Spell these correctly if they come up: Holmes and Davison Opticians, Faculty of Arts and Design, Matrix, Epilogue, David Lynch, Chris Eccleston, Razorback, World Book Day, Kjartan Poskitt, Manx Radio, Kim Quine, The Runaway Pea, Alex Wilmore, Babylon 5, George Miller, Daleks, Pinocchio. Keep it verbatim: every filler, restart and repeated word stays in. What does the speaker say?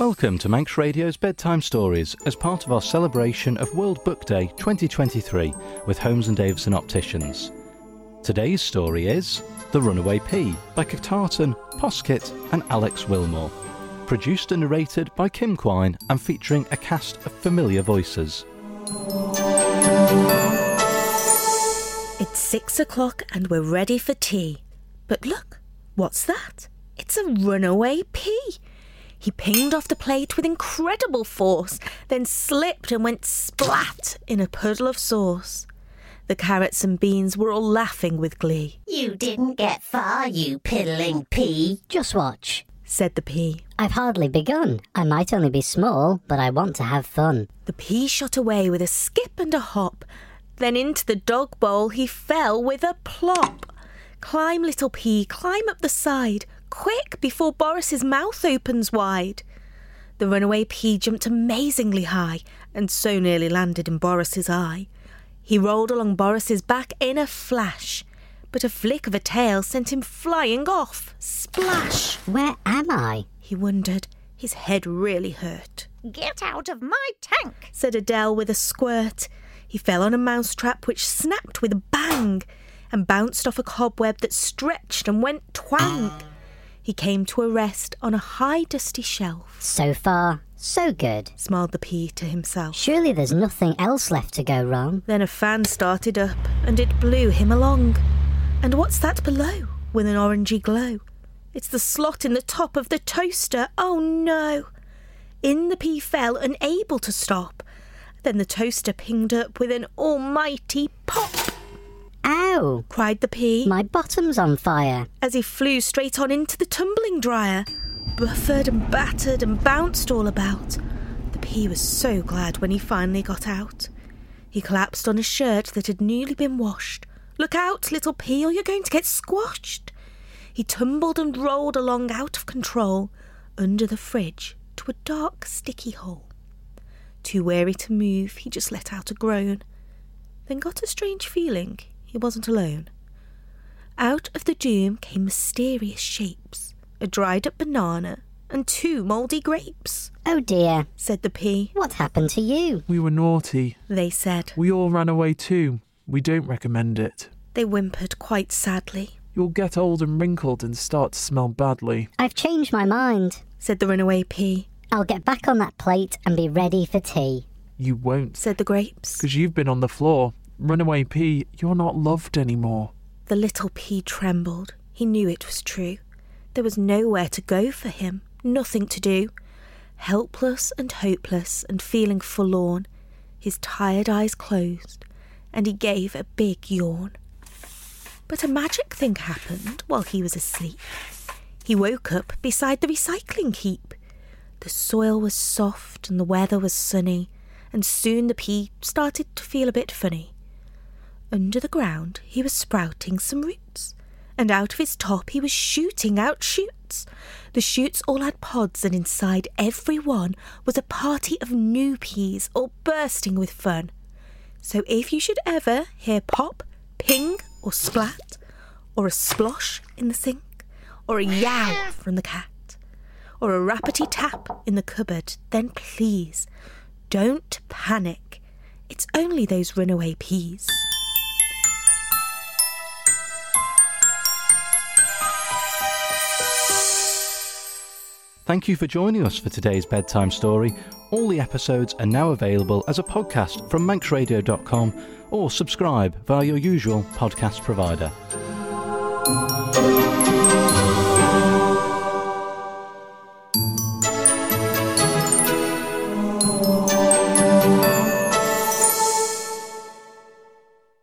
Welcome to Manx Radio's Bedtime Stories as part of our celebration of World Book Day twenty twenty-three with Holmes and Davison Opticians. Today's story is The Runaway Pea by Kjartan Poskitt and Alex Wilmore. Produced and narrated by Kim Quine and featuring a cast of familiar voices. It's six o'clock and we're ready for tea. But look, what's that? It's a runaway pea. He pinged off the plate with incredible force, then slipped and went splat in a puddle of sauce. The carrots and beans were all laughing with glee. You didn't get far, you piddling pea. Just watch, said the pea. I've hardly begun. I might only be small, but I want to have fun. The pea shot away with a skip and a hop. Then into the dog bowl he fell with a plop. Climb, little pea, climb up the side. Quick, before Boris's mouth opens wide. The runaway pea jumped amazingly high and so nearly landed in Boris's eye. He rolled along Boris's back in a flash, but a flick of a tail sent him flying off. Splash! Where am I? He wondered. His head really hurt. Get out of my tank, said Adele with a squirt. He fell on a mousetrap which snapped with a bang and bounced off a cobweb that stretched and went twang. He came to a rest on a high dusty shelf. So far, so good, smiled the pea to himself. Surely there's nothing else left to go wrong. Then a fan started up and it blew him along. And what's that below with an orangey glow? It's the slot in the top of the toaster. Oh no! In the pea fell, unable to stop. Then the toaster pinged up with an almighty pop. Ow! Cried the pea. My bottom's on fire. As he flew straight on into the tumbling dryer. Buffered and battered and bounced all about. The pea was so glad when he finally got out. He collapsed on a shirt that had newly been washed. Look out, little pea, or you're going to get squashed. He tumbled and rolled along out of control, under the fridge, to a dark, sticky hole. Too weary to move, he just let out a groan. Then got a strange feeling. He wasn't alone. Out of the doom came mysterious shapes, a dried-up banana and two mouldy grapes. Oh dear, said the pea. What happened to you? We were naughty, they said. We all ran away too. We don't recommend it. They whimpered quite sadly. You'll get old and wrinkled and start to smell badly. I've changed my mind, said the runaway pea. I'll get back on that plate and be ready for tea. You won't, said the grapes, because you've been on the floor. Runaway pea, you're not loved anymore. The little pea trembled. He knew it was true. There was nowhere to go for him, nothing to do. Helpless and hopeless and feeling forlorn, his tired eyes closed and he gave a big yawn. But a magic thing happened while he was asleep. He woke up beside the recycling heap. The soil was soft and the weather was sunny, and soon the pea started to feel a bit funny. Under the ground he was sprouting some roots, and out of his top he was shooting out shoots. The shoots all had pods, and inside every one was a party of new peas, all bursting with fun. So if you should ever hear pop, ping or splat, or a splosh in the sink, or a yow from the cat, or a rappity-tap in the cupboard, then please don't panic. It's only those runaway peas. Thank you for joining us for today's bedtime story. All the episodes are now available as a podcast from manx radio dot com or subscribe via your usual podcast provider.